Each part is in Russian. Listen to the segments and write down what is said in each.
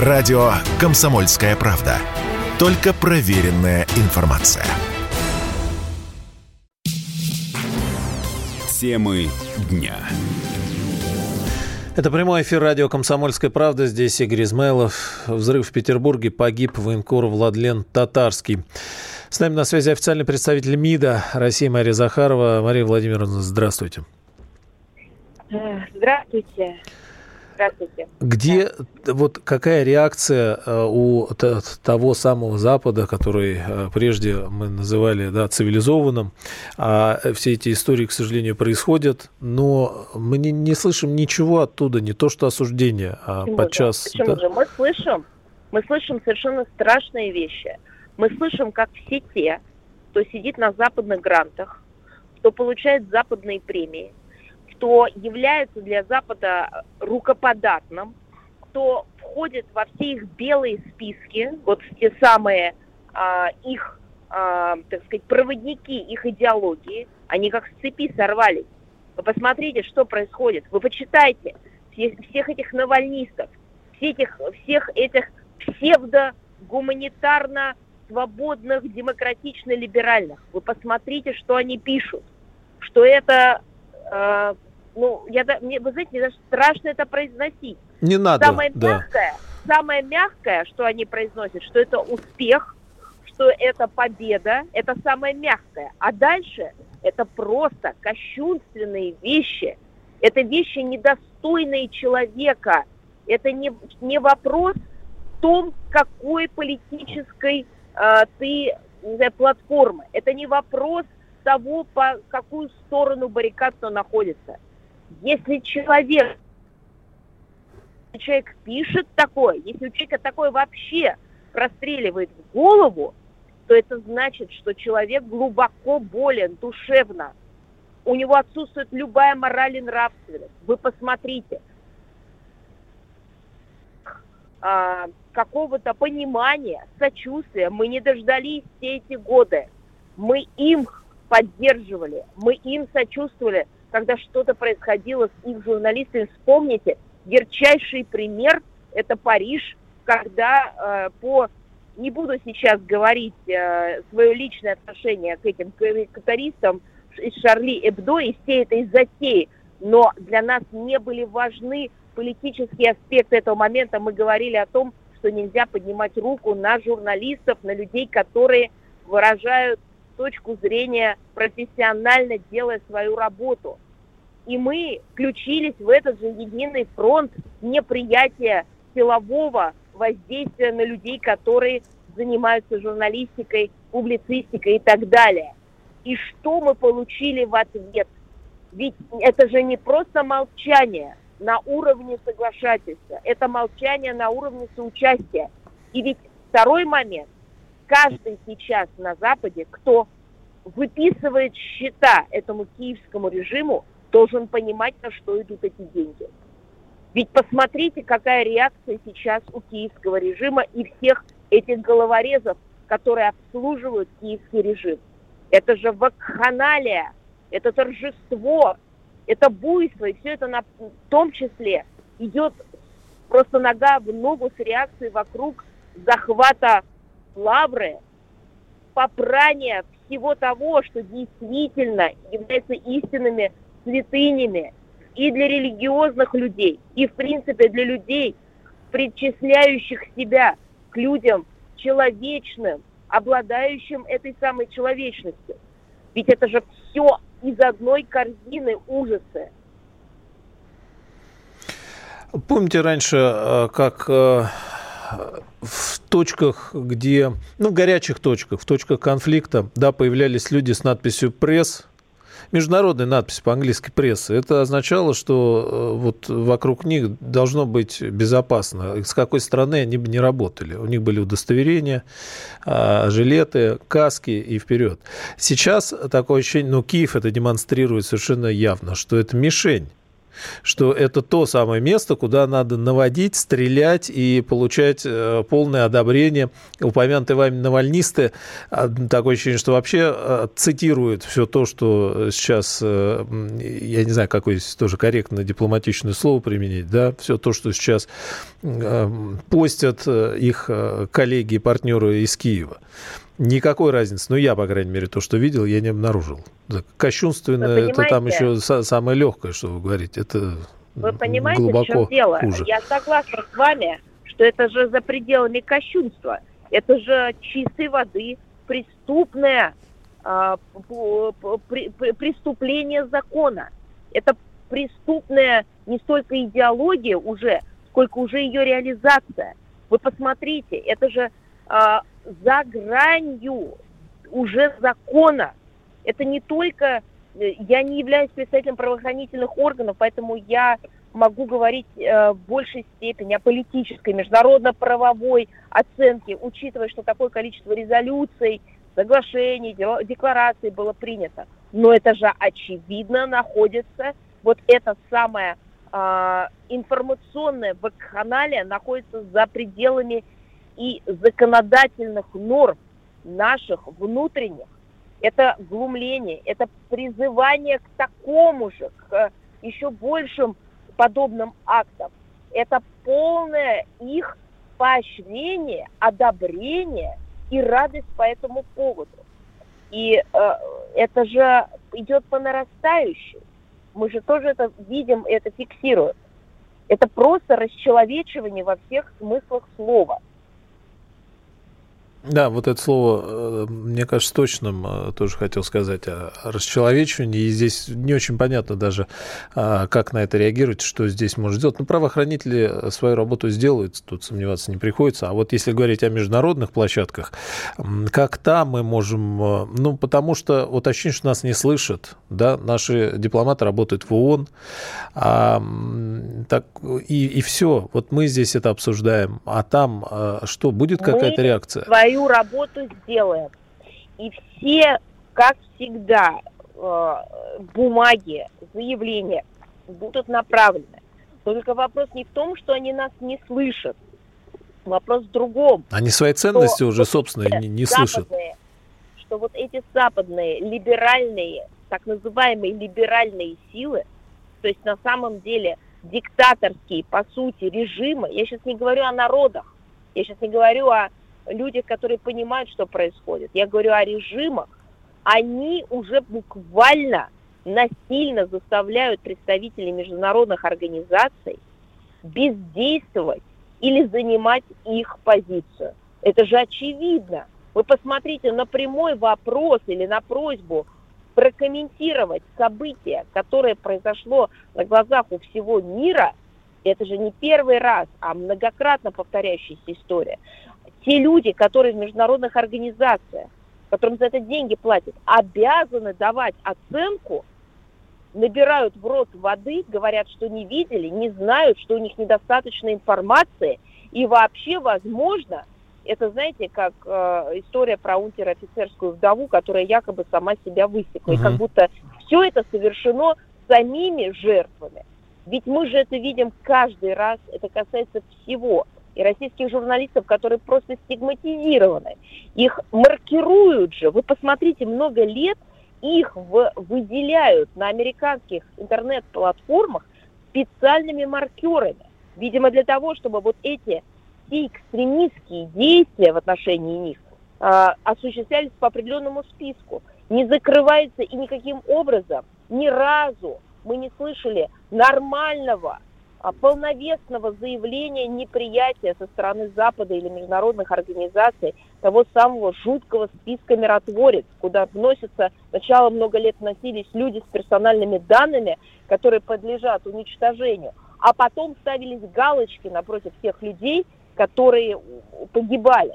Радио «Комсомольская правда». Только проверенная информация. Темы дня. Это прямой эфир радио «Комсомольская правда». Здесь Игорь Измайлов. Взрыв в Петербурге. Погиб военкор Владлен Татарский. С нами на связи официальный представитель МИДа России Мария Захарова. Мария Владимировна, здравствуйте. Здравствуйте. Здравствуйте. Где, вот какая реакция у того самого Запада, который прежде мы называли цивилизованным, а все эти истории, к сожалению, происходят, но мы не слышим ничего оттуда, не то что осуждение, а подчас... Почему же? Мы слышим совершенно страшные вещи. Мы слышим, как все те, кто сидит на западных грантах, кто получает западные премии, кто является для Запада рукоподатным, кто входит во все их белые списки, вот те самые проводники их идеологии, они как с цепи сорвались. Вы посмотрите, что происходит. Вы почитайте всех этих навальнистов, всех этих псевдогуманитарно-свободных, демократично-либеральных. Вы посмотрите, что они пишут, что это... вы знаете, мне даже страшно это произносить. Не надо. Самое мягкое, что они произносят, что это успех, что это победа, это самое мягкое. А дальше это просто кощунственные вещи. Это вещи, недостойные человека. Это не вопрос в том, какой политической платформы. Это не вопрос того, по какую сторону баррикад он находится. Если человек пишет такое, если у человека такое вообще простреливает в голову, то это значит, что человек глубоко болен душевно. У него отсутствует любая мораль и нравственность. Вы посмотрите. Какого-то понимания, сочувствия мы не дождались все эти годы. Мы им поддерживали, мы им сочувствовали, когда что-то происходило с их журналистами. Вспомните, ярчайший пример – это Париж, когда не буду сейчас говорить свое личное отношение к этим карикатуристам из Шарли Эбдо и всей этой затеи, но для нас не были важны политические аспекты этого момента. Мы говорили о том, что нельзя поднимать руку на журналистов, на людей, которые выражают точку зрения, профессионально делая свою работу. И мы включились в этот же единый фронт неприятия силового воздействия на людей, которые занимаются журналистикой, публицистикой и так далее. И что мы получили в ответ? Ведь это же не просто молчание на уровне соглашательства, это молчание на уровне соучастия. И ведь второй момент. Каждый сейчас на Западе, кто выписывает счета этому киевскому режиму, должен понимать, на что идут эти деньги. Ведь посмотрите, какая реакция сейчас у киевского режима и всех этих головорезов, которые обслуживают киевский режим. Это же вакханалия, это торжество, это буйство, и все это в том числе идет просто нога в ногу с реакцией вокруг захвата лавры, попрание всего того, что действительно является истинными святынями и для религиозных людей, и, в принципе, для людей, причисляющих себя к людям человечным, обладающим этой самой человечностью. Ведь это же все из одной корзины ужаса. Помните раньше, как... в точках, где, в горячих точках, в точках конфликта, появлялись люди с надписью «пресс», международная надпись по-английски «пресса». Это означало, что вот вокруг них должно быть безопасно. С какой стороны они бы не работали. У них были удостоверения, жилеты, каски и вперед. Сейчас такое ощущение, Киев это демонстрирует совершенно явно, что это мишень. что это то самое место, куда надо наводить, стрелять и получать полное одобрение. Упомянутые вами навальнисты, такое ощущение, что вообще цитируют все то, что сейчас, я не знаю, какое тоже корректно дипломатичное слово применить, да, все то, что сейчас постят их коллеги и партнеры из Киева. Никакой разницы. Ну, я, по крайней мере, то, что видел, я не обнаружил. Кощунственное, это там еще самое легкое, что вы говорите. Это вы понимаете, глубоко в чем дело? Хуже. Я согласна с вами, что это же за пределами кощунства. Это же чистой воды преступное преступление закона. Это преступная не столько идеология уже, сколько уже ее реализация. Вы посмотрите, это же... за гранью уже закона. Это не только... Я не являюсь представителем правоохранительных органов, поэтому я могу говорить в большей степени о политической, международно-правовой оценке, учитывая, что такое количество резолюций, соглашений, деклараций было принято. Но это же очевидно находится... Вот эта самая информационная вакханалия находится за пределами и законодательных норм наших внутренних. Это глумление, это призывание к такому же, к еще большим подобным актам. Это полное их поощрение, одобрение и радость по этому поводу. И это же идет по нарастающей. Мы же тоже это видим, это фиксируем. Это просто расчеловечивание во всех смыслах слова. Да, вот это слово, мне кажется, точным, тоже хотел сказать о расчеловечивании, и здесь не очень понятно даже, как на это реагировать, что здесь можно сделать. Но правоохранители свою работу сделают, тут сомневаться не приходится. А вот если говорить о международных площадках, как там мы можем... Ну, потому что вот ощущение, что нас не слышат, да, наши дипломаты работают в ООН, и все, вот мы здесь это обсуждаем, а там что, будет какая-то реакция? Свою работу сделаем. И все, как всегда, бумаги, заявления будут направлены. Только вопрос не в том, что они нас не слышат. Вопрос в другом. Они свои ценности уже, собственно, не слышат. Что вот эти западные либеральные, так называемые либеральные силы, то есть на самом деле диктаторские, по сути, режимы, я сейчас не говорю о народах, я сейчас не говорю о людях, которые понимают, что происходит. Я говорю о режимах. Они уже буквально насильно заставляют представителей международных организаций бездействовать или занимать их позицию. Это же очевидно. Вы посмотрите на прямой вопрос или на просьбу прокомментировать событие, которое произошло на глазах у всего мира. Это же не первый раз, а многократно повторяющаяся история. Те люди, которые в международных организациях, которым за это деньги платят, обязаны давать оценку, набирают в рот воды, говорят, что не видели, не знают, что у них недостаточно информации. И вообще, возможно, это, знаете, как история про унтер-офицерскую вдову, которая якобы сама себя высекла. И как будто все это совершено самими жертвами. Ведь мы же это видим каждый раз, это касается всего. И российских журналистов, которые просто стигматизированы. Их маркируют же. Вы посмотрите, много лет их выделяют на американских интернет-платформах специальными маркерами. Видимо, для того, чтобы вот эти все экстремистские действия в отношении них осуществлялись по определенному списку. Не закрывается и никаким образом ни разу мы не слышали нормального, полновесного заявления неприятия со стороны Запада или международных организаций того самого жуткого списка миротворец, куда относятся сначала много лет носились люди с персональными данными, которые подлежат уничтожению, а потом ставились галочки напротив тех людей, которые погибали.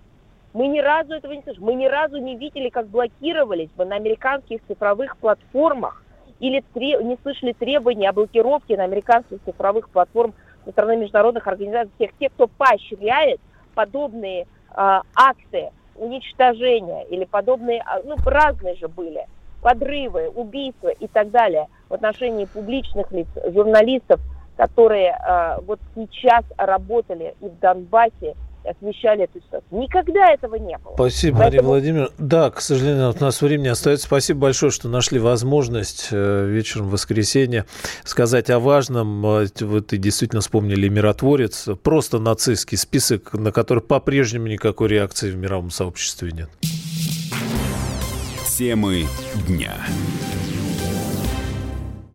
Мы ни разу этого не слышали, мы ни разу не видели, как блокировались бы на американских цифровых платформах, или не слышали требований о блокировке на американских цифровых платформ со стороны международных организаций всех тех, кто поощряет подобные акты уничтожения или подобные, ну, разные же были подрывы, убийства и так далее в отношении публичных лиц, журналистов, которые вот сейчас работали и в Донбассе, освещали эту ситуацию. Никогда этого не было. Спасибо, Мария Владимировна. Да, к сожалению, от нас времени остается. Спасибо большое, что нашли возможность вечером в воскресенье сказать о важном. Вот и действительно вспомнили «Миротворец». Просто нацистский список, на который по-прежнему никакой реакции в мировом сообществе нет. Темы дня.